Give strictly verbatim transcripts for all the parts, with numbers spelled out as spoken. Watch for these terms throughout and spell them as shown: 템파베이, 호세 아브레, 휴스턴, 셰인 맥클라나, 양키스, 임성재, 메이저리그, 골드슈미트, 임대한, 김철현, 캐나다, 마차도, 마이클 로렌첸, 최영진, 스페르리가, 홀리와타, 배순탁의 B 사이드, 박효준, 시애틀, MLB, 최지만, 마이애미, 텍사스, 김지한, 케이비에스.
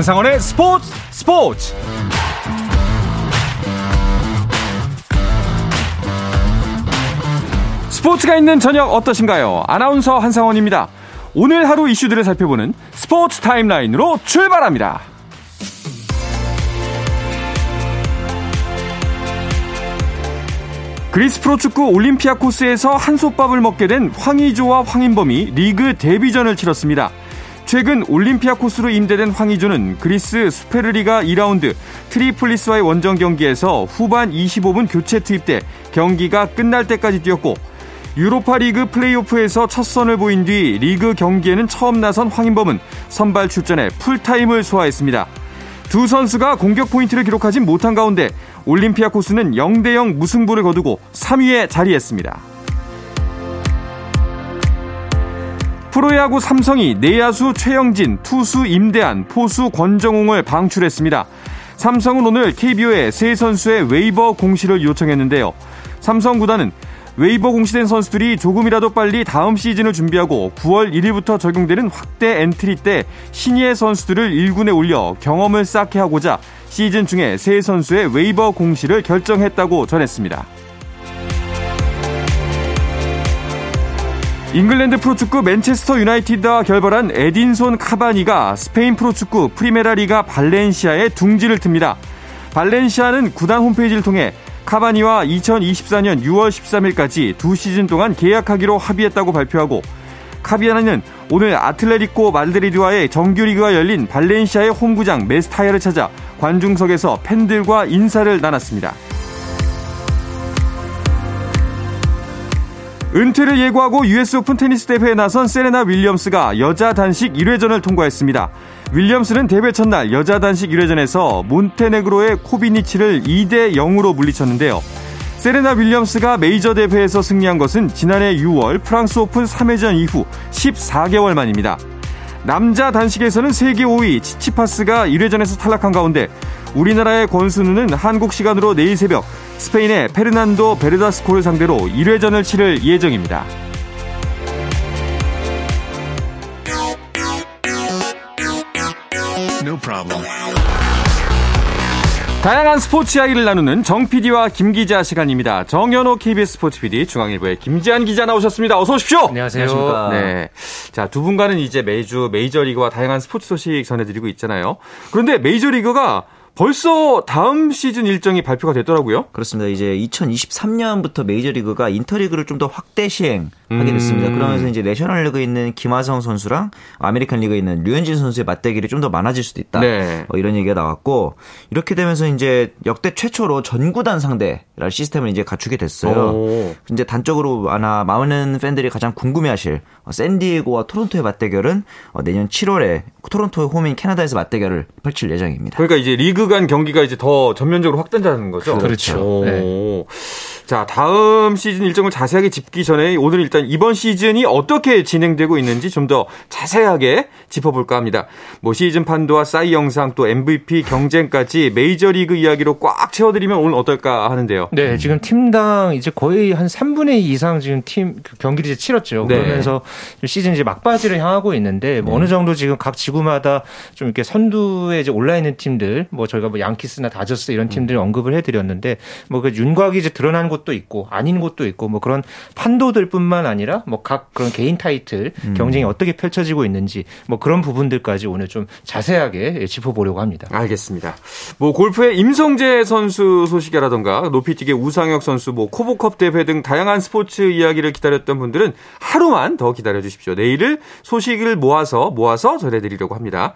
한상원의 스포츠 스포츠. 스포츠가 있는 저녁 어떠신가요? 아나운서 한상원입니다. 오늘 하루 이슈들을 살펴보는 스포츠 타임라인으로 출발합니다. 그리스 프로축구 올림피아코스에서 한솥밥을 먹게 된 황의조와 황인범이 리그 데뷔전을 치렀습니다. 최근 올림피아코스로 임대된 황의조는 그리스 스페르리가 이 라운드 트리폴리스와의 원정 경기에서 후반 이십오 분 교체 투입돼 경기가 끝날 때까지 뛰었고, 유로파리그 플레이오프에서 첫 선을 보인 뒤 리그 경기에는 처음 나선 황인범은 선발 출전에 풀타임을 소화했습니다. 두 선수가 공격 포인트를 기록하지 못한 가운데 올림피아코스는 영 대 영 무승부를 거두고 삼 위에 자리했습니다. 프로야구 삼성이 내야수 최영진, 투수 임대한, 포수 권정홍을 방출했습니다. 삼성은 오늘 케이비오에 세 선수의 웨이버 공시를 요청했는데요. 삼성 구단은 웨이버 공시된 선수들이 조금이라도 빨리 다음 시즌을 준비하고 구월 일일부터 적용되는 확대 엔트리 때 신예 선수들을 일군에 올려 경험을 쌓게 하고자 시즌 중에 세 선수의 웨이버 공시를 결정했다고 전했습니다. 잉글랜드 프로축구 맨체스터 유나이티드와 결별한 에딘손 카바니가 스페인 프로축구 프리메라리가 발렌시아에 둥지를 틉니다. 발렌시아는 구단 홈페이지를 통해 카바니와 이천이십사년 유월 십삼일까지 두 시즌 동안 계약하기로 합의했다고 발표하고, 카비아나는 오늘 아틀레티코 마드리드와의 정규리그가 열린 발렌시아의 홈구장 메스타야를 찾아 관중석에서 팬들과 인사를 나눴습니다. 은퇴를 예고하고 유에스 오픈 테니스 대회에 나선 세레나 윌리엄스가 여자 단식 일 회전을 통과했습니다. 윌리엄스는 대회 첫날 여자 단식 일 회전에서 몬테네그로의 코비니치를 이 대 영으로 물리쳤는데요. 세레나 윌리엄스가 메이저 대회에서 승리한 것은 지난해 유월 프랑스 오픈 삼 회전 이후 십사 개월 만입니다. 남자 단식에서는 세계 오 위 치치파스가 일 회전에서 탈락한 가운데 우리나라의 권순우는 한국 시간으로 내일 새벽 스페인의 페르난도 베르다스코를 상대로 일 회전을 치를 예정입니다. No problem. 다양한 스포츠 이야기를 나누는 정 피디와 김 기자 시간입니다. 정연호 케이비에스 스포츠 피디, 중앙일보의 김지한 기자 나오셨습니다. 어서 오십시오. 안녕하세요. 안녕하십니까. 네. 자, 두 분과는 이제 매주 메이저리그와 다양한 스포츠 소식 전해드리고 있잖아요. 그런데 메이저리그가 벌써 다음 시즌 일정이 발표가 됐더라고요. 그렇습니다. 이제 이천이십삼년부터 메이저리그가 인터리그를 좀 더 확대 시행하게 됐습니다. 음. 그러면서 이제 내셔널리그에 있는 김하성 선수랑 아메리칸 리그에 있는 류현진 선수의 맞대결이 좀 더 많아질 수도 있다. 네. 어, 이런 얘기가 나왔고, 이렇게 되면서 이제 역대 최초로 전구단 상대라는 시스템을 이제 갖추게 됐어요. 오. 이제 단적으로 아마 많은 팬들이 가장 궁금해하실 어, 샌디에이고와 토론토의 맞대결은 어, 내년 칠월에 토론토의 홈인 캐나다에서 맞대결을 펼칠 예정입니다. 그러니까 이제 리그 간 경기가 이제 더 전면적으로 확대된다는 거죠. 그렇죠. 네. 자, 다음 시즌 일정을 자세하게 짚기 전에 오늘 일단 이번 시즌이 어떻게 진행되고 있는지 좀 더 자세하게 짚어볼까 합니다. 뭐 시즌 판도와 싸이 영상, 또 엠브이피 경쟁까지 메이저리그 이야기로 꽉 채워드리면 오늘 어떨까 하는데요. 네, 지금 팀당 이제 거의 한 삼분의 이 이상 지금 팀 경기를 이제 치렀죠. 네. 그러면서 시즌 이제 막바지를 향하고 있는데 뭐 네. 어느 정도 지금 각 지구마다 좀 이렇게 선두에 이제 올라 있는 팀들, 뭐 저희가 뭐 양키스나 다저스 이런 팀들이 음. 언급을 해드렸는데 뭐 그 윤곽이 이제 드러난 곳도 있고 아닌 곳도 있고 뭐 그런 판도들뿐만 아니라 뭐 각 그런 개인 타이틀 음. 경쟁이 어떻게 펼쳐지고 있는지 뭐 그런 부분들까지 오늘 좀 자세하게 짚어보려고 합니다. 알겠습니다. 뭐 골프의 임성재 선수 소식이라던가 높이뛰기 우상혁 선수, 뭐 코보컵 대회 등 다양한 스포츠 이야기를 기다렸던 분들은 하루만 더 기다려주십시오. 내일을 소식을 모아서 모아서 전해드리려고 합니다.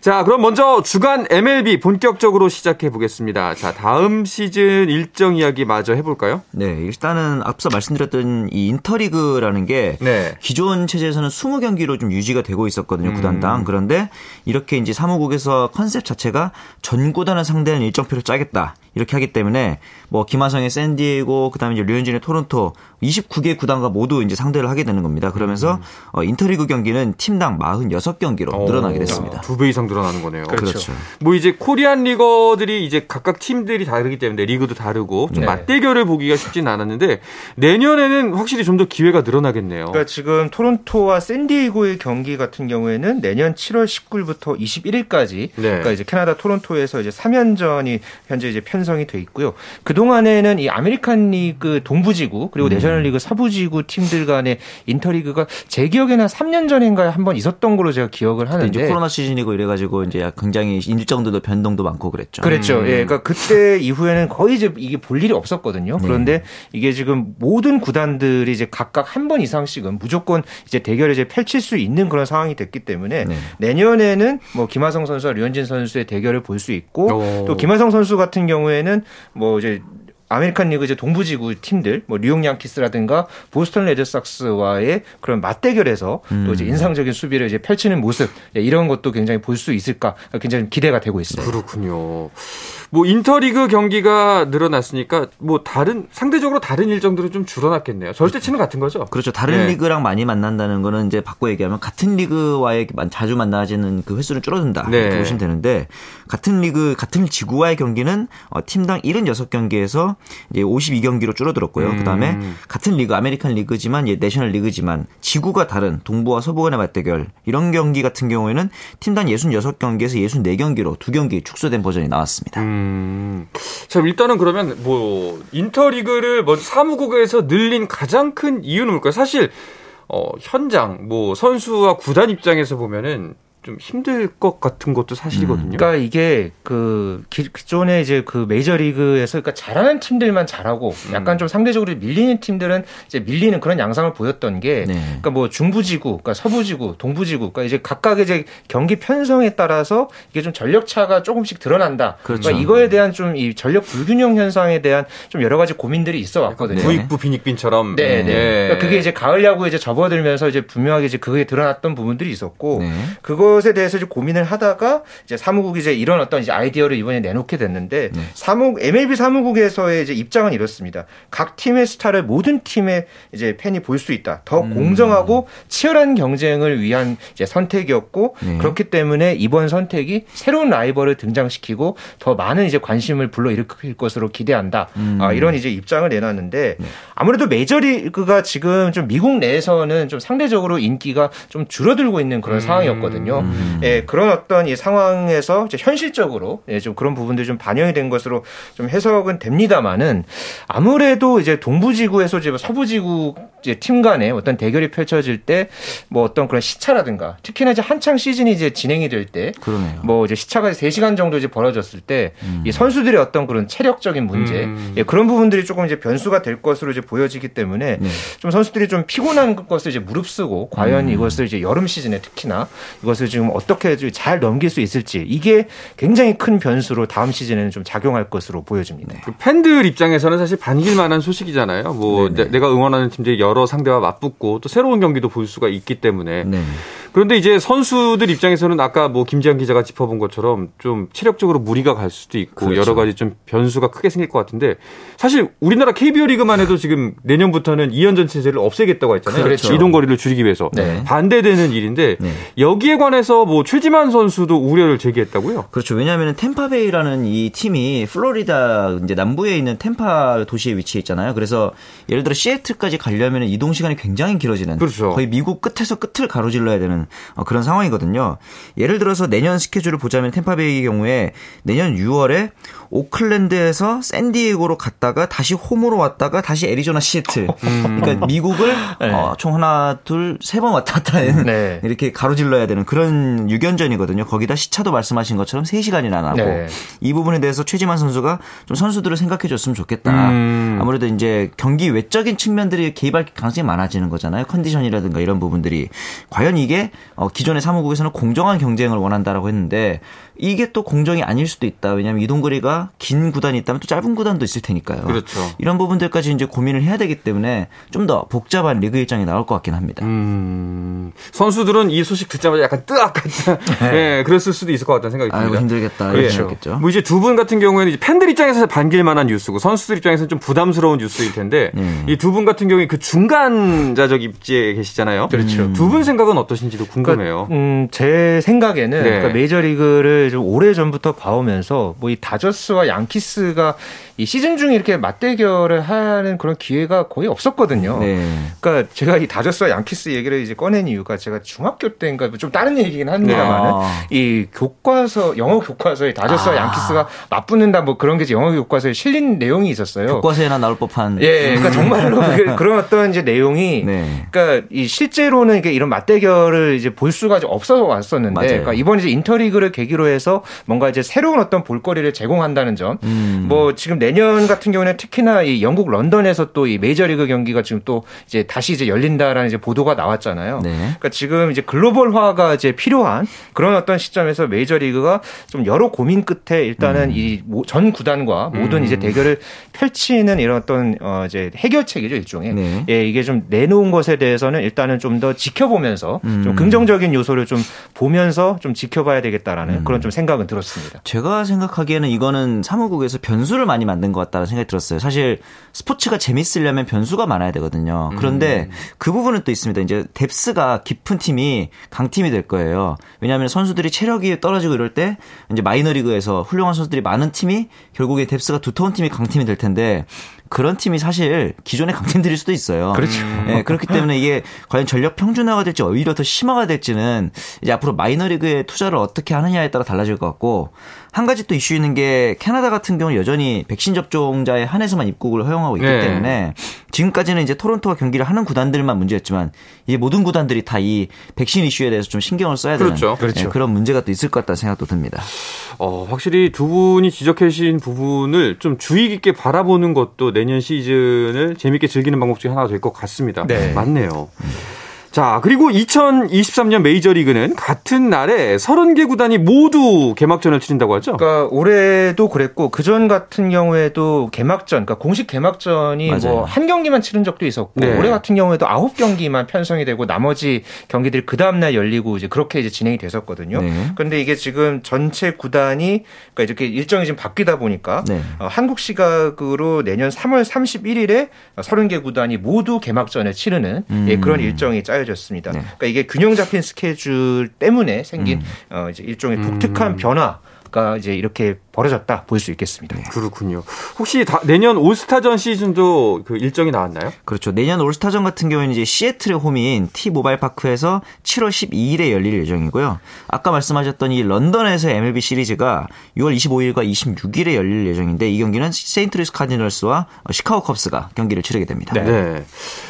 자, 그럼 먼저 주간 엠엘비 본 본격적으로 시작해 보겠습니다. 자, 다음 시즌 일정 이야기 마저 해볼까요? 네, 일단은 앞서 말씀드렸던 이 인터리그라는 게 네. 기존 체제에서는 이십 경기로 좀 유지가 되고 있었거든요, 음. 구단당. 그런데 이렇게 이제 사무국에서 컨셉 자체가 전 구단을 상대하는 일정표를 짜겠다. 이렇게 하기 때문에 뭐 김하성의 샌디에이고, 그다음에 이제 류현진의 토론토, 이십구 개 구단과 모두 이제 상대를 하게 되는 겁니다. 그러면서 음. 어, 인터리그 경기는 팀당 사십육 경기로 오, 늘어나게 됐습니다. 두 배 이상 늘어나는 거네요. 그렇죠. 그렇죠. 뭐 이제 코리안 리거들이 이제 각각 팀들이 다르기 때문에 리그도 다르고 좀 네. 맞대결을 보기가 쉽진 않았는데 내년에는 확실히 좀 더 기회가 늘어나겠네요. 그러니까 지금 토론토와 샌디에이고의 경기 같은 경우에는 내년 칠월 십구일부터 이십일일까지 네. 그러니까 이제 캐나다 토론토에서 이제 삼 연전이 현재 이제 편성이 돼 있고요. 그 동안에는 이 아메리칸 리그 동부지구 그리고 음. 내셔널리그 서부지구 팀들 간의 인터리그가 제 기억에는 삼 년 전인가에 한번 있었던 걸로 제가 기억을 하는데 이제 코로나 시즌이고 이래가지고 이제 굉장히 일정도도 변동도 많고 그랬죠. 그랬죠. 음. 예, 그러니까 그때 이후에는 거의 이제 이게 볼 일이 없었거든요. 그런데 네. 이게 지금 모든 구단들이 이제 각각 한 번 이상씩은 무조건 이제 대결을 이제 펼칠 수 있는 그런 상황이 됐기 때문에 네. 내년에는 뭐 김하성 선수와 류현진 선수의 대결을 볼 수 있고 오. 또 김하성 선수 같은 경우에는 뭐 이제 아메리칸 리그 이제 동부지구 팀들, 뭐 뉴욕 양키스라든가 보스턴 레드삭스와의 그런 맞대결에서 음. 또 이제 인상적인 수비를 이제 펼치는 모습 이런 것도 굉장히 볼 수 있을까 굉장히 기대가 되고 있습니다. 그렇군요. 뭐 인터리그 경기가 늘어났으니까 뭐 다른 상대적으로 다른 일정들은 좀 줄어났겠네요. 절대치는 같은 거죠. 그렇죠. 다른 네. 리그랑 많이 만난다는 거는 이제 바꿔 얘기하면 같은 리그와의 자주 만나지는 그 횟수는 줄어든다. 네. 이렇게 보시면 되는데 같은 리그 같은 지구와의 경기는 팀당 칠십육 경기에서 이제 오십이 경기로 줄어들었고요. 음. 그다음에 같은 리그, 아메리칸 리그지만 내셔널 리그지만 지구가 다른 동부와 서부 간의 맞대결 이런 경기 같은 경우에는 팀당 육십육 경기에서 육십사 경기로 두 경기 축소된 버전이 나왔습니다. 음. 자, 일단은 그러면 뭐 인터리그를 먼저 사무국에서 늘린 가장 큰 이유는 뭘까요? 사실 어, 현장 뭐 선수와 구단 입장에서 보면은 좀 힘들 것 같은 것도 사실이거든요. 그러니까 이게 그 기존에 이제 그 메이저리그에서 그러니까 잘하는 팀들만 잘하고 약간 좀 상대적으로 밀리는 팀들은 이제 밀리는 그런 양상을 보였던 게 네. 그러니까 뭐 중부지구, 그러니까 서부지구, 동부지구, 그러니까 이제 각각의 이제 경기 편성에 따라서 이게 좀 전력 차가 조금씩 드러난다. 그렇죠. 그러니까 이거에 대한 좀 이 전력 불균형 현상에 대한 좀 여러 가지 고민들이 있어 왔거든요. 부익부 빈익빈처럼. 네, 네. 네. 그러니까 그게 이제 가을 야구에 이제 접어들면서 이제 분명하게 이제 그게 드러났던 부분들이 있었고 네. 그거 것에 대해서 이제 고민을 하다가 이제 사무국이 이제 이런 어떤 이제 아이디어를 이번에 내놓게 됐는데 네. 사무 엠엘비 사무국에서의 이제 입장은 이렇습니다. 각 팀의 스타를 모든 팀의 이제 팬이 볼 수 있다. 더 음. 공정하고 치열한 경쟁을 위한 이제 선택이었고 네. 그렇기 때문에 이번 선택이 새로운 라이벌을 등장시키고 더 많은 이제 관심을 불러일으킬 것으로 기대한다. 음. 아, 이런 이제 입장을 내놨는데 네. 아무래도 메이저리그가 지금 좀 미국 내에서는 좀 상대적으로 인기가 좀 줄어들고 있는 그런 음. 상황이었거든요. 음. 예, 그런 어떤 이 상황에서 이제 현실적으로 예, 좀 그런 부분들이 좀 반영이 된 것으로 좀 해석은 됩니다만은 아무래도 이제 동부지구에서 이제 서부지구 이제 팀 간에 어떤 대결이 펼쳐질 때 뭐 어떤 그런 시차라든가 특히나 이제 한창 시즌이 이제 진행이 될 때 뭐 이제 시차가 세 시간 정도 이제 벌어졌을 때 이 음. 선수들의 어떤 그런 체력적인 문제 음. 예, 그런 부분들이 조금 이제 변수가 될 것으로 이제 보여지기 때문에 네. 좀 선수들이 좀 피곤한 것을 이제 무릅쓰고 과연 음. 이것을 이제 여름 시즌에 특히나 이것을 지금 어떻게 잘 넘길 수 있을지 이게 굉장히 큰 변수로 다음 시즌에는 좀 작용할 것으로 보여집니다. 그 팬들 입장에서는 사실 반길만한 소식이잖아요. 뭐 네, 네. 내가 응원하는 팀들이 여러 상대와 맞붙고 또 새로운 경기도 볼 수가 있기 때문에 네. 그런데 이제 선수들 입장에서는 아까 뭐 김지한 기자가 짚어본 것처럼 좀 체력적으로 무리가 갈 수도 있고 그렇죠. 여러 가지 좀 변수가 크게 생길 것 같은데 사실 우리나라 케이비오 리그만 해도 지금 내년부터는 이 연전 체제를 없애겠다고 했잖아요. 그렇죠. 이동 거리를 줄이기 위해서 네. 반대되는 일인데 네. 여기에 관해서 뭐 최지만 선수도 우려를 제기했다고요? 그렇죠. 왜냐하면 템파베이라는 이 팀이 플로리다 이제 남부에 있는 템파 도시에 위치해 있잖아요. 그래서 예를 들어 시애틀까지 가려면 이동 시간이 굉장히 길어지는 그렇죠. 거의 미국 끝에서 끝을 가로질러야 되는 그런 상황이거든요. 예를 들어서 내년 스케줄을 보자면 템파베이의 경우에 내년 유월에 오클랜드에서 샌디에이고로 갔다가 다시 홈으로 왔다가 다시 애리조나 시애틀. 음. 그러니까 미국을 네. 어, 총 하나 둘 세 번 왔다 갔다 하는 네. 이렇게 가로질러야 되는 그런 육 연전이거든요. 거기다 시차도 말씀하신 것처럼 세 시간이나 나고 네. 이 부분에 대해서 최지만 선수가 좀 선수들을 생각해 줬으면 좋겠다. 음. 아무래도 이제 경기 외적인 측면들이 개입할 가능성이 많아지는 거잖아요. 컨디션이라든가 이런 부분들이 과연 이게 어, 기존의 사무국에서는 공정한 경쟁을 원한다라고 했는데 이게 또 공정이 아닐 수도 있다. 왜냐하면 이동거리가 긴 구단이 있다면 또 짧은 구단도 있을 테니까요. 그렇죠. 이런 부분들까지 이제 고민을 해야 되기 때문에 좀 더 복잡한 리그 일정이 나올 것 같긴 합니다. 음, 선수들은 이 소식 듣자마자 약간 뜨악같이 네, 그랬을 수도 있을 것 같다는 생각이 듭니다. 아이고, 힘들겠다. 그렇겠죠. 예. 뭐 이제 두 분 같은 경우에는 이제 팬들 입장에서 반길 만한 뉴스고 선수들 입장에서는 좀 부담스러운 뉴스일 텐데 음. 이 두 분 같은 경우에 그 중간자적 입지에 계시잖아요. 그렇죠. 음. 두 분 생각은 어떠신지도 궁금해요. 그러니까, 음, 제 생각에는 네. 그러니까 메이저리그를 좀 오래 전부터 봐오면서 뭐 이 다저스와 양키스가 이 시즌 중에 이렇게 맞대결을 하는 그런 기회가 거의 없었거든요. 네. 그러니까 제가 이 다저스와 양키스 얘기를 이제 꺼낸 이유가 제가 중학교 때인가 좀 다른 얘기긴 합니다만은 네. 이 교과서 영어 교과서에 다저스와 아. 양키스가 맞붙는다 뭐 그런 게 영어 교과서에 실린 내용이 있었어요. 교과서에나 나올 법한. 예, 그러니까 정말로 그런 어떤 이제 내용이 네. 그러니까 이 실제로는 이게 이런 맞대결을 이제 볼 수가 없어서 왔었는데 그러니까 이번 이제 인터리그를 계기로 해서 뭔가 이제 새로운 어떤 볼거리를 제공한다는 점. 음. 뭐 지금 내년 같은 경우는 특히나 이 영국 런던에서 또 이 메이저리그 경기가 지금 또 이제 다시 이제 열린다라는 이제 보도가 나왔잖아요. 네. 그러니까 지금 이제 글로벌화가 이제 필요한 그런 어떤 시점에서 메이저리그가 좀 여러 고민 끝에 일단은 음. 이 전 구단과 모든 음. 이제 대결을 펼치는 이런 어떤 어 이제 해결책이죠 일종의. 네. 예, 이게 좀 내놓은 것에 대해서는 일단은 좀 더 지켜보면서 음. 좀 긍정적인 요소를 좀 보면서 좀 지켜봐야 되겠다라는 음. 그런 좀 생각은 들었습니다. 제가 생각하기에는 이거는 사무국에서 변수를 많이 만든 것 같다는 생각이 들었어요. 사실 스포츠가 재밌으려면 변수가 많아야 되거든요. 그런데 음. 그 부분은 또 있습니다. 이제 뎁스가 깊은 팀이 강팀이 될 거예요. 왜냐하면 선수들이 체력이 떨어지고 이럴 때 이제 마이너리그에서 훌륭한 선수들이 많은 팀이 결국에 뎁스가 두터운 팀이 강팀이 될 텐데 그런 팀이 사실 기존의 강팀들일 수도 있어요. 그렇죠. 네, 그렇기 때문에 이게 과연 전력 평준화가 될지 오히려 더 심화가 될지는 이제 앞으로 마이너리그에 투자를 어떻게 하느냐에 따라 달라질 것 같고 한 가지 또 이슈 있는 게 캐나다 같은 경우는 여전히 백신 접종자에 한해서만 입국을 허용하고 있기 네. 때문에 지금까지는 이제 토론토와 경기를 하는 구단들만 문제였지만 이제 모든 구단들이 다 이 백신 이슈에 대해서 좀 신경을 써야 그렇죠. 되는 그렇죠. 네, 그런 문제가 또 있을 것 같다는 생각도 듭니다. 어, 확실히 두 분이 지적해 주신 부분을 좀 주의 깊게 바라보는 것도 내년 시즌을 재밌게 즐기는 방법 중에 하나가 될 것 같습니다. 네. 맞네요. 자, 그리고 이천이십삼 년 메이저리그는 같은 날에 서른 개 구단이 모두 개막전을 치른다고 하죠? 그러니까 올해도 그랬고 그전 같은 경우에도 개막전, 그러니까 공식 개막전이 뭐 한 경기만 치른 적도 있었고 네. 올해 같은 경우에도 아홉 경기만 편성이 되고 나머지 경기들이 그 다음 날 열리고 이제 그렇게 이제 진행이 됐었거든요. 네. 그런데 이게 지금 전체 구단이 그러니까 이렇게 일정이 지금 바뀌다 보니까 네. 어, 한국 시각으로 내년 삼월 삼십일일에 서른 개 구단이 모두 개막전을 치르는 음. 예, 그런 일정이 짜여 졌습니다. 네. 그러니까 이게 균형 잡힌 스케줄 때문에 생긴 음. 어, 이제 일종의 음. 독특한 변화가 이제 이렇게 벌어졌다 볼 수 있겠습니다. 네. 그렇군요. 혹시 다, 내년 올스타전 시즌도 그 일정이 나왔나요? 그렇죠. 내년 올스타전 같은 경우에는 이제 시애틀의 홈인 T-모바일 파크에서 칠월 십이일에 열릴 예정이고요. 아까 말씀하셨던 이 런던에서 엠엘비 시리즈가 유월 이십오일과 이십육일에 열릴 예정인데 이 경기는 세인트루이스 카디널스와 시카고 컵스가 경기를 치르게 됩니다. 네. 네.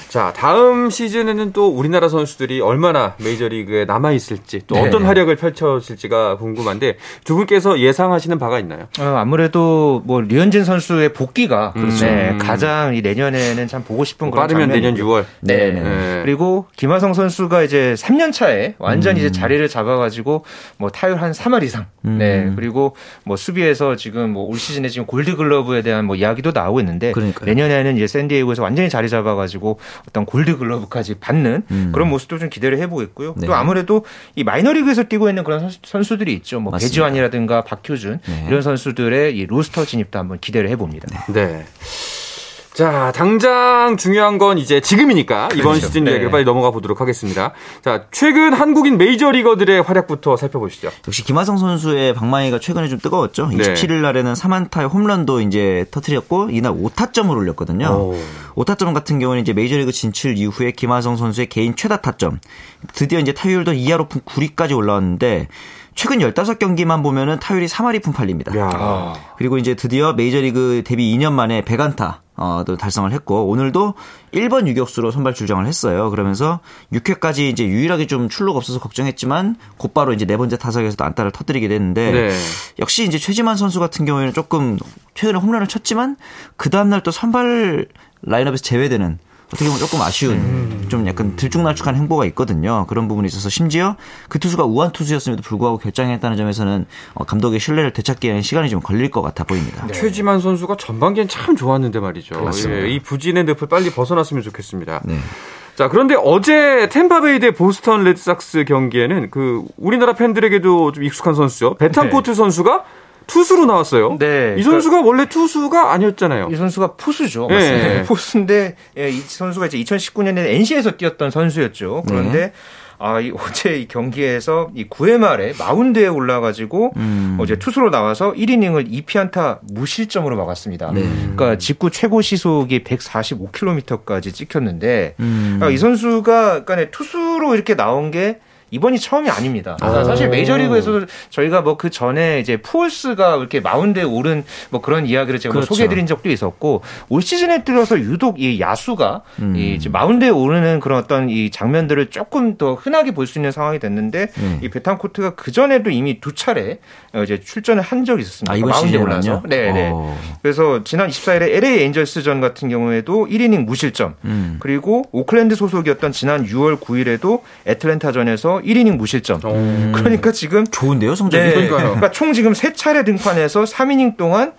자, 다음 시즌에는 또 우리나라 선수들이 얼마나 메이저리그에 남아 있을지 또 네. 어떤 활약을 펼쳐질지가 궁금한데 두 분께서 예상하시는 바가 있나요? 어, 아무래도 뭐 류현진 선수의 복귀가 그렇죠. 네, 가장 이 내년에는 참 보고 싶은 뭐 그런 장면. 빠르면 내년 유월. 네. 네. 네. 그리고 김하성 선수가 이제 삼 년 차에 완전히 음. 이제 자리를 잡아가지고 뭐 타율 한 삼 할 이상. 음. 네. 그리고 뭐 수비에서 지금 뭐 올 시즌에 지금 골드글러브에 대한 뭐 이야기도 나오고 있는데 그러니까요. 내년에는 이제 샌디에이고에서 완전히 자리 잡아가지고 어떤 골드글러브까지 받는 음. 그런 모습도 좀 기대를 해보고 있고요. 네. 또 아무래도 이 마이너리그에서 뛰고 있는 그런 선수, 선수들이 있죠. 뭐 배지환이라든가 박효준 네. 이런 선수들의 이 로스터 진입도 한번 기대를 해봅니다. 네. 네. 자, 당장 중요한 건 이제 지금이니까 이번 그렇죠. 시즌 얘기를 네. 빨리 넘어가 보도록 하겠습니다. 자, 최근 한국인 메이저리거들의 활약부터 살펴보시죠. 역시 김하성 선수의 방망이가 최근에 좀 뜨거웠죠. 네. 이십칠일 날에는 사만타의 홈런도 이제 터뜨렸고 이날 오 타점을 올렸거든요. 오. 오 타점 같은 경우는 이제 메이저리그 진출 이후에 김하성 선수의 개인 최다 타점. 드디어 이제 타율도 이 할 오픈 구 위까지 올라왔는데 최근 열다섯 경기만 보면은 타율이 삼 할 이 푼 팔 리입니다. 야. 그리고 이제 드디어 메이저리그 데뷔 이 년 만에 백 안타 어, 또 달성을 했고 오늘도 일 번 유격수로 선발 출장을 했어요. 그러면서 육 회까지 이제 유일하게 좀 출루가 없어서 걱정했지만 곧바로 이제 네 번째 타석에서도 안타를 터뜨리게 됐는데 네. 역시 이제 최지만 선수 같은 경우에는 조금 최근에 홈런을 쳤지만 그 다음날 또 선발 라인업에서 제외되는 어떻게 보면 조금 아쉬운 좀 약간 들쭉날쭉한 행보가 있거든요. 그런 부분이 있어서 심지어 그 투수가 우한 투수였음에도 불구하고 결장했다는 점에서는 감독의 신뢰를 되찾기 위한 시간이 좀 걸릴 것 같아 보입니다. 네. 최지만 선수가 전반기엔 참 좋았는데 말이죠. 예, 이 부진의 늪을 빨리 벗어났으면 좋겠습니다. 네. 자, 그런데 어제 템파베이 대 보스턴 레드삭스 경기에는 그 우리나라 팬들에게도 좀 익숙한 선수죠. 베탄코트 네. 선수가 투수로 나왔어요. 네. 이 선수가 그러니까 원래 투수가 아니었잖아요. 이 선수가 포수죠. 네. 포수인데 이 선수가 이제 이천십구 년에 엔씨에서 뛰었던 선수였죠. 그런데 네. 아, 이 어제 이 경기에서 이 구 회 말에 마운드에 올라가지고 음. 어제 투수로 나와서 일 이닝을 이 피안타 무실점으로 막았습니다. 네. 그러니까 직구 최고 시속이 백사십오 킬로미터까지 찍혔는데 음. 아, 이 선수가 그러니까 투수로 이렇게 나온 게 이번이 처음이 아닙니다. 오. 사실 메이저리그에서도 저희가 뭐 그 전에 이제 푸얼스가 이렇게 마운드에 오른 뭐 그런 이야기를 제가 그렇죠. 뭐 소개해드린 적도 있었고 올 시즌에 들어서 유독 이 야수가 음. 이 이제 마운드에 오르는 그런 어떤 이 장면들을 조금 더 흔하게 볼 수 있는 상황이 됐는데 음. 이 베탄코트가 그 전에도 이미 두 차례 이제 출전을 한 적이 있었습니다. 아, 이번 마운드에 올라서. 네네. 그래서 지난 이십사 일에 엘에이 엔젤스전 같은 경우에도 일 이닝 무실점 음. 그리고 오클랜드 소속이었던 지난 유월 구일에도 애틀랜타전에서 일 이닝 무실점. 음. 그러니까 지금 좋은데요, 성적이. 네. 그러니까 총 지금 세 차례 등판해서 삼 이닝 동안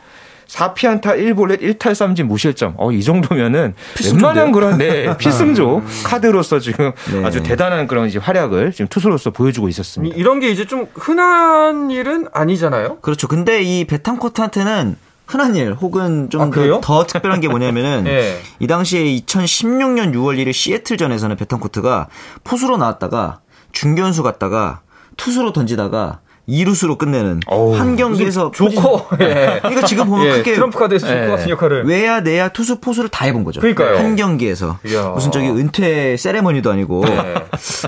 사 피안타 일 볼넷 일 탈삼진 무실점. 어, 이 정도면은 필승조인데요? 웬만한 그런 네, 필승조 카드로서 지금 네. 아주 대단한 그런 이제 활약을 지금 투수로서 보여주고 있었습니다. 이런 게 이제 좀 흔한 일은 아니잖아요. 그렇죠. 근데 이 베탄코트한테는 흔한 일 혹은 좀 더 아, 특별한 게 뭐냐면은 네. 이 당시에 이천십육 년 유월 일일 시애틀전에서는 베탄코트가 포수로 나왔다가 중견수 갔다가 투수로 던지다가 이루수로 끝내는 어우, 한 경기에서 조커. 예. 그러니까 지금 보면 예, 크게 트럼프 카드에서 조커 예. 같은 역할을 외야 내야 투수 포수를 다 해본 거죠. 그러니까요. 한 경기에서 이야. 무슨 저기 은퇴 세레머니도 아니고 예.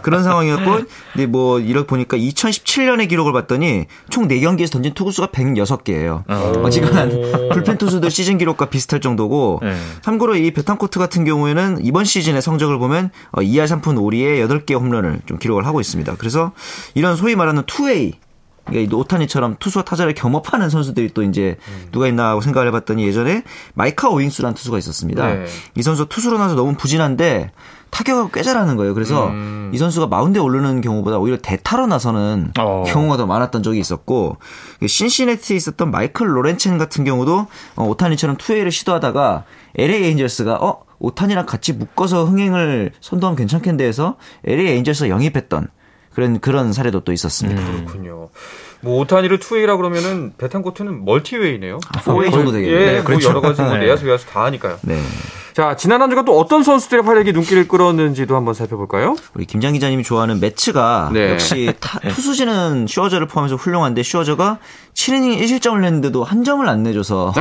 그런 상황이었고, 근데 뭐 이렇게 보니까 이천십칠 년의 기록을 봤더니 총 네 경기에서 던진 투구수가 백여섯 개예요. 어지간한 불펜 투수들 시즌 기록과 비슷할 정도고. 예. 참고로 이 베탄코트 같은 경우에는 이번 시즌의 성적을 보면 이 할 삼 푼 오 리에 여덟 개 홈런을 좀 기록을 하고 있습니다. 그래서 이런 소위 말하는 투웨이, 그러니까 오타니처럼 투수와 타자를 겸업하는 선수들이 또 이제 음. 누가 있나 하고 생각을 해봤더니 예전에 마이카 오윙스라는 투수가 있었습니다. 네. 이 선수 투수로 나서 너무 부진한데 타격을 꽤 잘하는 거예요. 그래서 음. 이 선수가 마운드에 오르는 경우보다 오히려 대타로 나서는 어. 경우가 더 많았던 적이 있었고, 신시내티에 있었던 마이클 로렌첸 같은 경우도 오타니처럼 투웨이를 시도하다가 엘에이 엔젤스가 어? 오타니랑 같이 묶어서 흥행을 선도하면 괜찮겠는데 해서 엘에이 엔젤스가 영입했던 그런 그런 사례도 또 있었습니다. 음, 그렇군요. 뭐 오타니를 투웨이라 그러면은 베탄코트는 멀티웨이네요. 포웨이 정도 되겠네요. 예, 네, 그렇죠. 뭐 여러 가지 뭐 내야수, 외야수 다 하니까요. 네. 자, 지난 한 주간 또 어떤 선수들의 활약이 눈길을 끌었는지도 한번 살펴볼까요? 우리 김장 기자님이 좋아하는 매치가 네. 역시 타, 투수진은 슈어저를 포함해서 훌륭한데 슈어저가 칠 이닝 일 실점을 냈는데도 한 점을 안 내줘서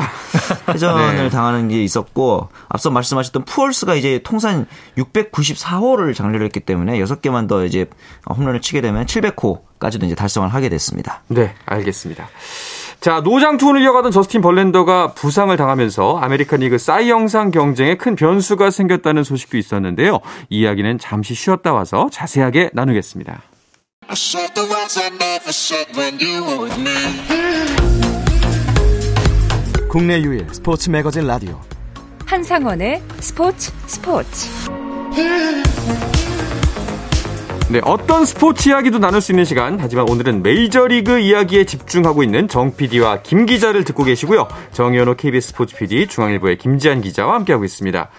패전을 네. 당하는 게 있었고, 앞서 말씀하셨던 푸얼스가 이제 통산 육백구십사 호를 장려를 했기 때문에 여섯 개만 더 이제 홈런을 치게 되면 칠백 호까지도 이제 달성을 하게 됐습니다. 네, 알겠습니다. 자, 노장 투혼을 이어가던 저스틴 벌랜더가 부상을 당하면서 아메리칸 리그 사이영상 경쟁에 큰 변수가 생겼다는 소식도 있었는데요. 이 이야기는 잠시 쉬었다 와서 자세하게 나누겠습니다. 국내 유일 스포츠 매거진 라디오 한상원의 스포츠 스포츠. 네, 어떤 스포츠 이야기도 나눌 수 있는 시간. 하지만 오늘은 메이저리그 이야기에 집중하고 있는 정 피디와 김 기자를 듣고 계시고요. 정연호 케이비에스 스포츠 피디, 중앙일보의 김지한 기자와 함께하고 있습니다.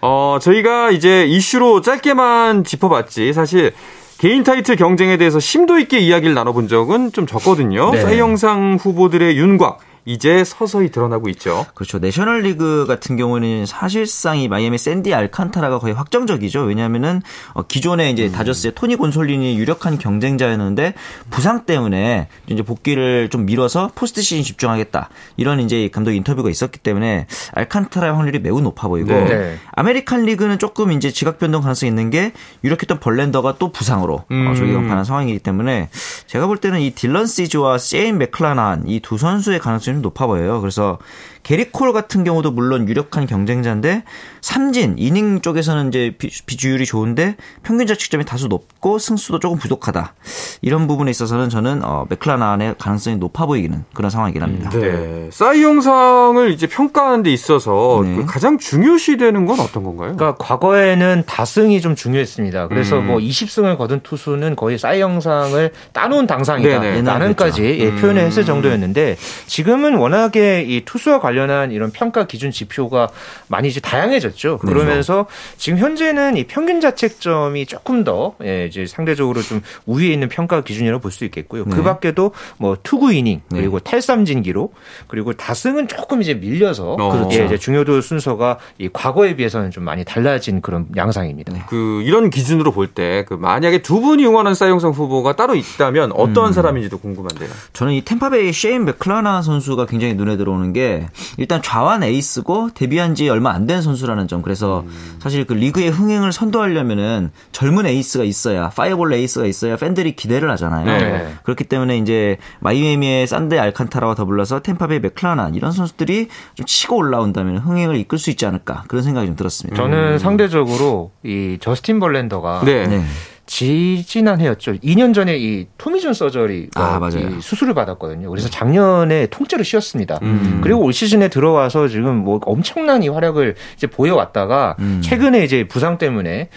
어, 저희가 이제 이슈로 짧게만 짚어봤지 사실 개인 타이틀 경쟁에 대해서 심도 있게 이야기를 나눠본 적은 좀 적거든요. 네. 사이영상 후보들의 윤곽, 이제 서서히 드러나고 있죠. 그렇죠. 내셔널리그 같은 경우는 사실상 이 마이애미 샌디 알칸타라가 거의 확정적이죠. 왜냐하면은 기존에 이제 음. 다저스의 토니 곤솔린이 유력한 경쟁자였는데 부상 때문에 이제 복귀를 좀 미뤄서 포스트 시즌 집중하겠다, 이런 이제 감독 인터뷰가 있었기 때문에 알칸타라의 확률이 매우 높아 보이고 네. 아메리칸 리그는 조금 이제 지각 변동 가능성이 있는 게 유력했던 벌랜더가 또 부상으로 음. 조기 강판한 상황이기 때문에 제가 볼 때는 이 딜런 시즈와 셰인 맥클라나 이 두 선수의 가능성이 높아 보여요. 그래서 게리 콜 같은 경우도 물론 유력한 경쟁자인데 삼진, 이닝 쪽에서는 이제 비, 비주율이 좋은데 평균 자책점이 다소 높고 승수도 조금 부족하다. 이런 부분에 있어서는 저는 어, 맥클라나의 가능성이 높아 보이기는 그런 상황이긴 합니다. 네. 싸이용상을 이제 평가하는 데 있어서 네. 가장 중요시되는 건 어떤 건가요? 그러니까 과거에는 다승이 좀 중요했습니다. 그래서 음. 뭐 이십 승을 거둔 투수는 거의 싸이용상을 따놓은 당상이다. 네네. 나는까지 예, 표현을 음. 했을 정도였는데 지금은 워낙에 이 투수와 관련한 이런 평가 기준 지표가 많이 이제 다양해졌죠. 그러면서 그렇죠. 지금 현재는 이 평균 자책점이 조금 더 예, 이제 상대적으로 좀 우위에 있는 평가 기준이라고 볼 수 있겠고요. 네. 그 밖에도 뭐 투구 이닝 그리고 네. 탈삼진 기록 그리고 다승은 조금 이제 밀려서 어. 그렇죠. 예, 이제 중요도 순서가 이 과거에 비해서는 좀 많이 달라진 그런 양상입니다. 네. 그 이런 기준으로 볼 때 그 만약에 두 분이 응원하는 싸이용상 후보가 따로 있다면 어떤 음. 사람인지도 궁금한데요. 저는 이 템파베이 셰인 맥클라나 선수가 굉장히 눈에 들어오는 게 일단 좌완 에이스고 데뷔한 지 얼마 안 된 선수라는 점. 그래서 음. 사실 그 리그의 흥행을 선도하려면은 젊은 에이스가 있어야 파이어볼 에이스가 있어야 팬들이 기대를 하잖아요. 네. 그렇기 때문에 이제 마이애미의 산데 알칸타라와 더불러서 템파베이 맥클라나 이런 선수들이 좀 치고 올라온다면 흥행을 이끌 수 있지 않을까 그런 생각이 좀 들었습니다. 저는 상대적으로 이 저스틴 벌랜더가 네. 네. 지난해였죠. 이 년 전에 이 토미 존 서저리 아, 수술을 받았거든요. 그래서 작년에 통째로 쉬었습니다. 음. 그리고 올 시즌에 들어와서 지금 뭐 엄청난 이 활약을 이제 보여왔다가 음. 최근에 이제 부상 때문에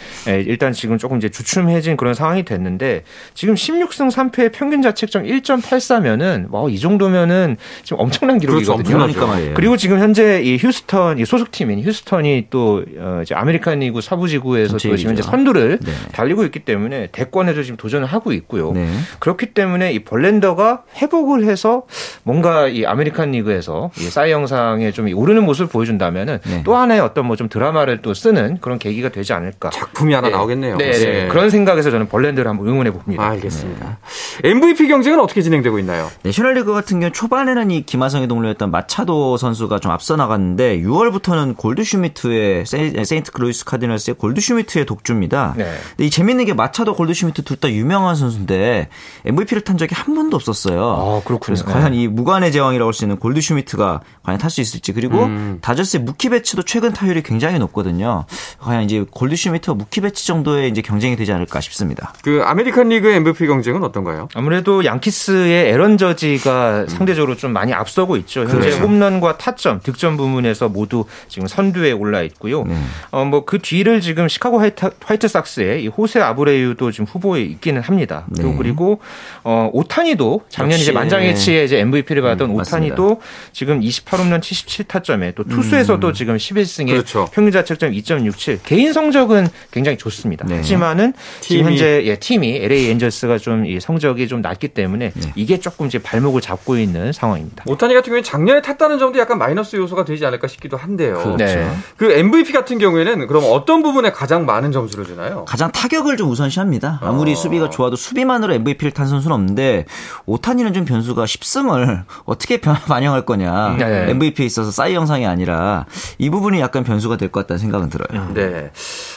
일단 지금 조금 이제 주춤해진 그런 상황이 됐는데 지금 십육 승 삼 패의 평균 자책점 일 점 팔사면은 와, 이 정도면은 지금 엄청난 기록이거든요. 그렇죠. 그리고 지금 현재 이 휴스턴 이 소속팀인 휴스턴이 또 이제 아메리칸 리그 사부지구에서 또 지금 이제 선두를 네. 달리고 있기 때문에. 때문에 대권에도 지금 도전을 하고 있고요. 네. 그렇기 때문에 이 벌랜더가 회복을 해서 뭔가 이 아메리칸 리그에서 이 싸이 영상에 좀 오르는 모습을 보여준다면은 네. 또 하나의 어떤 뭐 좀 드라마를 또 쓰는 그런 계기가 되지 않을까. 작품이 하나 네. 나오겠네요. 네. 네. 네. 그런 생각에서 저는 벌랜더를 한번 응원해 봅니다. 아, 알겠습니다. 네. 엠브이피 경쟁은 어떻게 진행되고 있나요? 내셔널리그 같은 경우 초반에는 이 김하성의 동료였던 마차도 선수가 좀 앞서 나갔는데 유월부터는 골드슈미트의 세인, 세인트 클루이스 카디널스의 골드슈미트의 독주입니다. 네. 근데 이 재밌는 게 마차도 골드슈미트 둘 다 유명한 선수인데 엠브이피를 탄 적이 한 번도 없었어요. 아, 그렇군요. 그래서 과연 이 무관의 제왕이라고 할 수 있는 골드슈미트가 과연 탈 수 있을지 그리고 음. 다저스의 무키베츠도 최근 타율이 굉장히 높거든요. 과연 이제 골드슈미트와 무키베츠 정도의 이제 경쟁이 되지 않을까 싶습니다. 그 아메리칸 리그 엠브이피 경쟁은 어떤가요? 아무래도 양키스의 에런 저지가 음. 상대적으로 좀 많이 앞서고 있죠. 현재 그래요. 홈런과 타점, 득점 부문에서 모두 지금 선두에 올라 있고요. 네. 어, 뭐 그 뒤를 지금 시카고 화이트, 화이트삭스의 이 호세 아브레 도 지금 후보에 있기는 합니다. 네. 또 그리고 어, 오타니도 작년 역시. 이제 만장일치의 이제 엠브이피를 받았던 음, 오타니도 맞습니다. 지금 이십팔 홈런 칠십칠 타점에 또 투수에서도 음. 지금 십일 승에 그렇죠. 평균 자책점 이 점 육칠. 개인 성적은 굉장히 좋습니다. 네. 하지만은 팀이. 지금 현재 예, 팀이 엘에이 엔젤스가 좀 이 성적이 좀 낮기 때문에 네. 이게 조금 이제 발목을 잡고 있는 상황입니다. 오타니 같은 경우에 작년에 탔다는 점도 약간 마이너스 요소가 되지 않을까 싶기도 한데요. 그렇죠. 네. 그 엠브이피 같은 경우에는 그럼 어떤 부분에 가장 많은 점수를 주나요? 가장 타격을 좀 우선 합니다. 아무리 어. 수비가 좋아도 수비만으로 엠브이피를 탄 선수는 없는데 오타니는 좀 변수가 십 승을 어떻게 반영할 거냐. 네. 엠브이피에 있어서 싸이 영상이 아니라 이 부분이 약간 변수가 될 것 같다는 생각은 들어요. 네.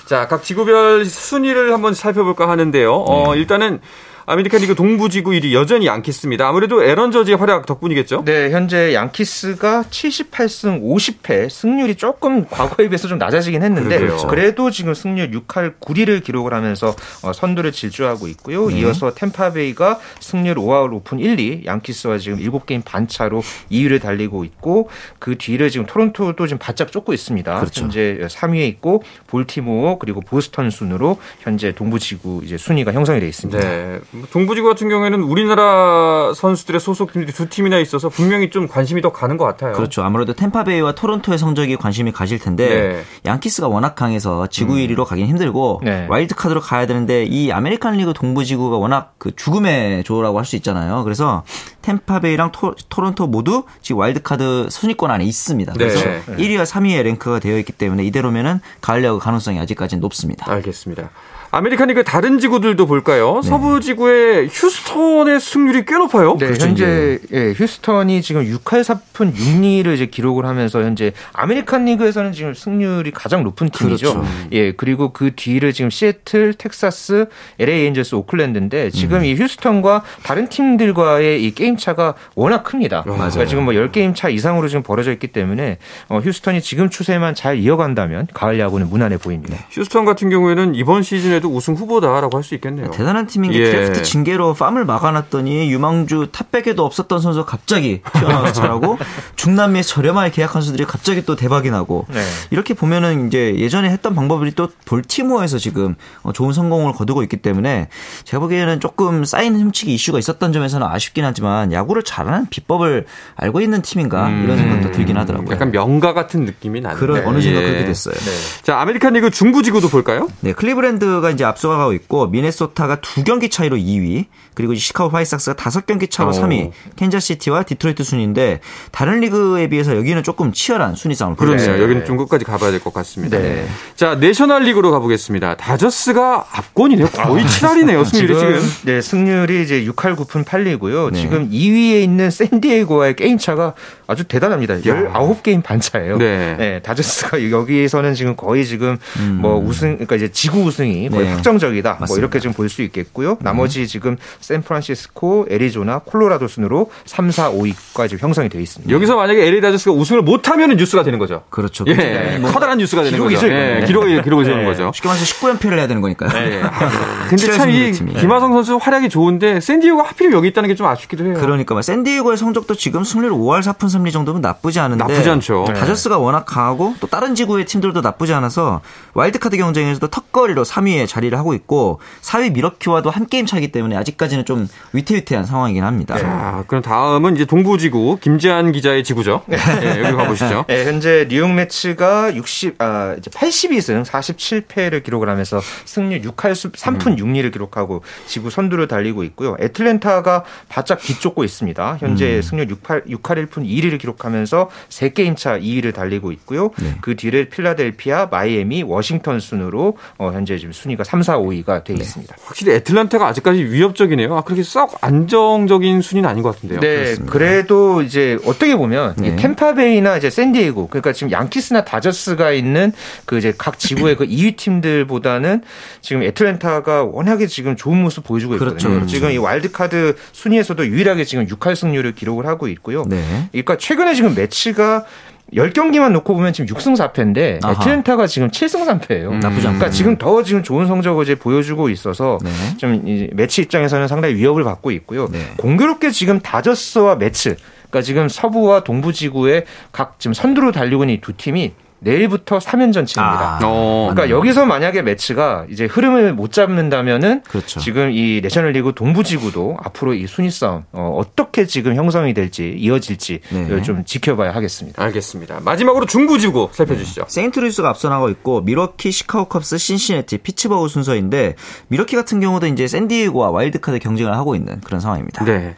자, 각 지구별 순위를 한번 살펴볼까 하는데요. 어, 네. 일단은 아메리칸 리그 동부지구 일 위 여전히 양키스입니다. 아무래도 에런 저지의 활약 덕분이겠죠? 네, 현재 양키스가 칠십팔 승 오십 패 승률이 조금 과거에 비해서 좀 낮아지긴 했는데 그러게요. 그래도 지금 승률 육 할 구 리를 기록을 하면서 선두를 질주하고 있고요. 네. 이어서 템파베이가 승률 오 할 오 푼 일 이 양키스와 지금 일곱 게임 반 차로 이 위를 달리고 있고 그 뒤를 지금 토론토도 지금 바짝 쫓고 있습니다. 그렇죠. 현재 삼 위에 있고 볼티모어 그리고 보스턴 순으로 현재 동부지구 이제 순위가 형성이 되어 있습니다. 네. 동부지구 같은 경우에는 우리나라 선수들의 소속팀들이 두 팀이나 있어서 분명히 좀 관심이 더 가는 것 같아요. 그렇죠. 아무래도 템파베이와 토론토의 성적이 관심이 가실 텐데 네. 양키스가 워낙 강해서 지구 일 위로 음. 가긴 힘들고 네. 와일드카드로 가야 되는데 이 아메리칸 리그 동부지구가 워낙 그 죽음의 조라고 할 수 있잖아요. 그래서 템파베이랑 토, 토론토 모두 지금 와일드카드 순위권 안에 있습니다. 그래서 네. 일 위와 삼 위의 랭크가 되어 있기 때문에 이대로면은 가을 야구 가능성이 아직까지는 높습니다. 알겠습니다. 아메리칸 리그 다른 지구들도 볼까요? 네. 서부 지구의 휴스턴의 승률이 꽤 높아요. 네, 그렇죠. 현재 예, 휴스턴이 지금 육 할 사 푼 육 리를 이제 기록을 하면서 현재 아메리칸 리그에서는 지금 승률이 가장 높은 팀이죠. 그렇죠. 예, 그리고 그 뒤를 지금 시애틀, 텍사스, 엘에이 엔젤스, 오클랜드인데 지금 음. 이 휴스턴과 다른 팀들과의 이 게임 차가 워낙 큽니다. 맞아요. 그러니까 지금 뭐 십 게임 차 이상으로 지금 벌어져 있기 때문에 어, 휴스턴이 지금 추세만 잘 이어간다면 가을 야구는 무난해 보입니다. 네. 휴스턴 같은 경우에는 이번 시즌에도 우승 후보다라고 할 수 있겠네요. 대단한 팀인 게 예. 드래프트 징계로 팜을 막아놨더니 유망주 탑백에도 없었던 선수가 갑자기 튀어나와서 잘하고 중남미에 저렴하게 계약한 선수들이 갑자기 또 대박이 나고 네. 이렇게 보면은 이제 예전에 했던 방법이 또 볼티모어에서 지금 좋은 성공을 거두고 있기 때문에 제가 보기에는 조금 쌓인 흠치기 이슈가 있었던 점에서는 아쉽긴 하지만 야구를 잘하는 비법을 알고 있는 팀인가 음. 이런 생각도 들긴 하더라고요. 약간 명가 같은 느낌이 나는데 그런 어느 정도 예. 그렇게 됐어요. 네. 자, 아메리칸 리그 중부 지구도 볼까요? 네, 클리브랜드가 이제 앞서가고 있고 미네소타가 두 경기 차이로 이 위, 그리고 시카고 화이트삭스가 다섯 경기 차로 오. 삼 위, 캔자시티와 디트로이트 순위인데 다른 리그에 비해서 여기는 조금 치열한 순위 싸움. 그렇네요. 네. 여기는 좀 끝까지 가봐야 될 것 같습니다. 네. 자, 내셔널리그로 가보겠습니다. 다저스가 압권이네요. 거의 칠 할이네요. 승률이 지금. 지금. 네, 승률이 이제 육 할 구 푼 팔 리고요. 네. 지금 이 위에 있는 샌디에이고와의 게임 차가 아주 대단합니다. 십구 게임 반 차예요. 네. 네, 다저스가 여기에서는 지금 거의 지금 음. 뭐 우승, 그러니까 이제 지구 우승이 거의 네. 확정적이다. 맞습니다. 뭐 이렇게 지금 볼 수 있겠고요. 나머지 음. 지금 샌프란시스코, 애리조나, 콜로라도 순으로 삼, 사, 오 위까지 형성이 되어 있습니다. 여기서 만약에 엘에이 다저스가 우승을 못하면 뉴스가 되는 거죠. 그렇죠. 예, 네. 뭐 커다란 뉴스가 되는 거죠. 예, 기록이 기록이 되는 네. 거죠. 쉽게 말해서 십구 연패를 해야 되는 거니까요. 네. 아, 근데 참 이 김하성 선수 활약이 좋은데 샌디에이고가 하필 여기 있다는 게 좀 아쉽기도 해요. 그러니까 막 샌디에이고의 성적도 지금 승률 오 할 사 푼 삼 리 정도면 나쁘지 않은데 나쁘지 않죠. 다저스가 네. 워낙 강하고 또 다른 지구의 팀들도 나쁘지 않아서 와일드카드 경쟁에서도 턱걸이로 삼 위에 자리를 하고 있고 사 위 미러키와도 한 게임 차이기 때문에 아직까지는 좀 위태위태한 상황이긴 합니다. 자, 그럼 다음은 이제 동부지구 김지한 기자의 지구죠. 네, 여기 가보시죠. 네, 현재 리움 매치가 육십, 아, 이제 팔십이 승 사십칠 패를 기록을 하면서 승률 육 할 삼 푼 육 리를 기록하고 지구 선두를 달리고 있고요. 애틀랜타가 바짝 뒤쫓고 있습니다. 현재 음. 승률 육 할 일 푼 이 리를 기록하면서 세 게임 차 이 위를 달리고 있고요. 네. 그 뒤를 필라델피아, 마이애미, 워싱턴 순으로 어, 현재 지금 순위가 삼, 사, 오 위가 되어 네. 있습니다. 확실히 애틀랜타가 아직까지 위협적이네요. 아, 그렇게 썩 안정적인 순위는 아닌 것 같은데요. 네, 그렇습니다. 그래도 이제 어떻게 보면 네. 이 템파베이나 이제 샌디에이고 그러니까 지금 양키스나 다저스가 있는 그 이제 각 지구의 그 이 위 팀들보다는 지금 애틀랜타가 워낙에 지금 좋은 모습 보여주고 있거든요. 그렇죠, 그렇죠. 지금 이 와일드카드 순위에서도 유일하게 지금 육 할 승률을 기록을 하고 있고요. 네. 그러니까 최근에 지금 매치가 십 경기만 놓고 보면 지금 육 승 사 패인데 아하. 애틀랜타가 지금 칠 승 삼 패예요. 음. 나쁘지 않다. 그러니까 지금 더 지금 좋은 성적을 이제 보여주고 있어서 네. 좀 이 매치 입장에서는 상당히 위협을 받고 있고요. 네. 공교롭게 지금 다저스와 매치, 그러니까 지금 서부와 동부 지구의 각 지금 선두로 달리고 있는 이 두 팀이 내일부터 삼 연전 치입니다. 아, 그러니까 네. 여기서 만약에 매치가 이제 흐름을 못 잡는다면은 그렇죠. 지금 이 내셔널리그 동부지구도 앞으로 이 순위 싸움 어, 어떻게 지금 형성이 될지 이어질지 네. 좀 지켜봐야 하겠습니다. 알겠습니다. 마지막으로 중부지구 살펴주시죠. 네. 세인트루이스가 앞서 나가고 있고 미러키, 시카고 컵스, 신시내티, 피츠버그 순서인데 미러키 같은 경우도 이제 샌디에이고와 와일드카드 경쟁을 하고 있는 그런 상황입니다. 네.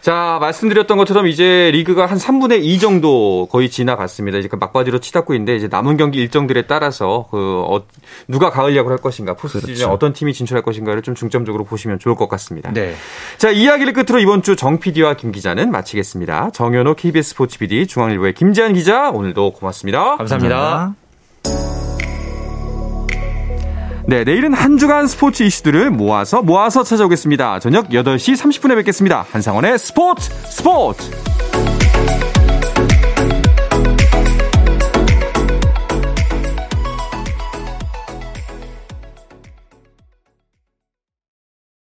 자, 말씀드렸던 것처럼 이제 리그가 한 삼분의 이 정도 거의 지나갔습니다. 이제 막바지로 치닫고 있는데 이제 남은 경기 일정들에 따라서 그 어, 누가 가을 야구를 할 것인가, 포스트시즌에 그렇죠. 어떤 팀이 진출할 것인가를 좀 중점적으로 보시면 좋을 것 같습니다. 네. 자, 이야기를 끝으로 이번 주 정 피디와 김 기자는 마치겠습니다. 정연호 케이비에스 스포츠 피디, 중앙일보의 김지한 기자, 오늘도 고맙습니다. 감사합니다. 감사합니다. 네, 내일은 한 주간 스포츠 이슈들을 모아서 모아서 찾아오겠습니다. 저녁 여덟 시 삼십 분에 뵙겠습니다. 한상원의 스포츠 스포츠.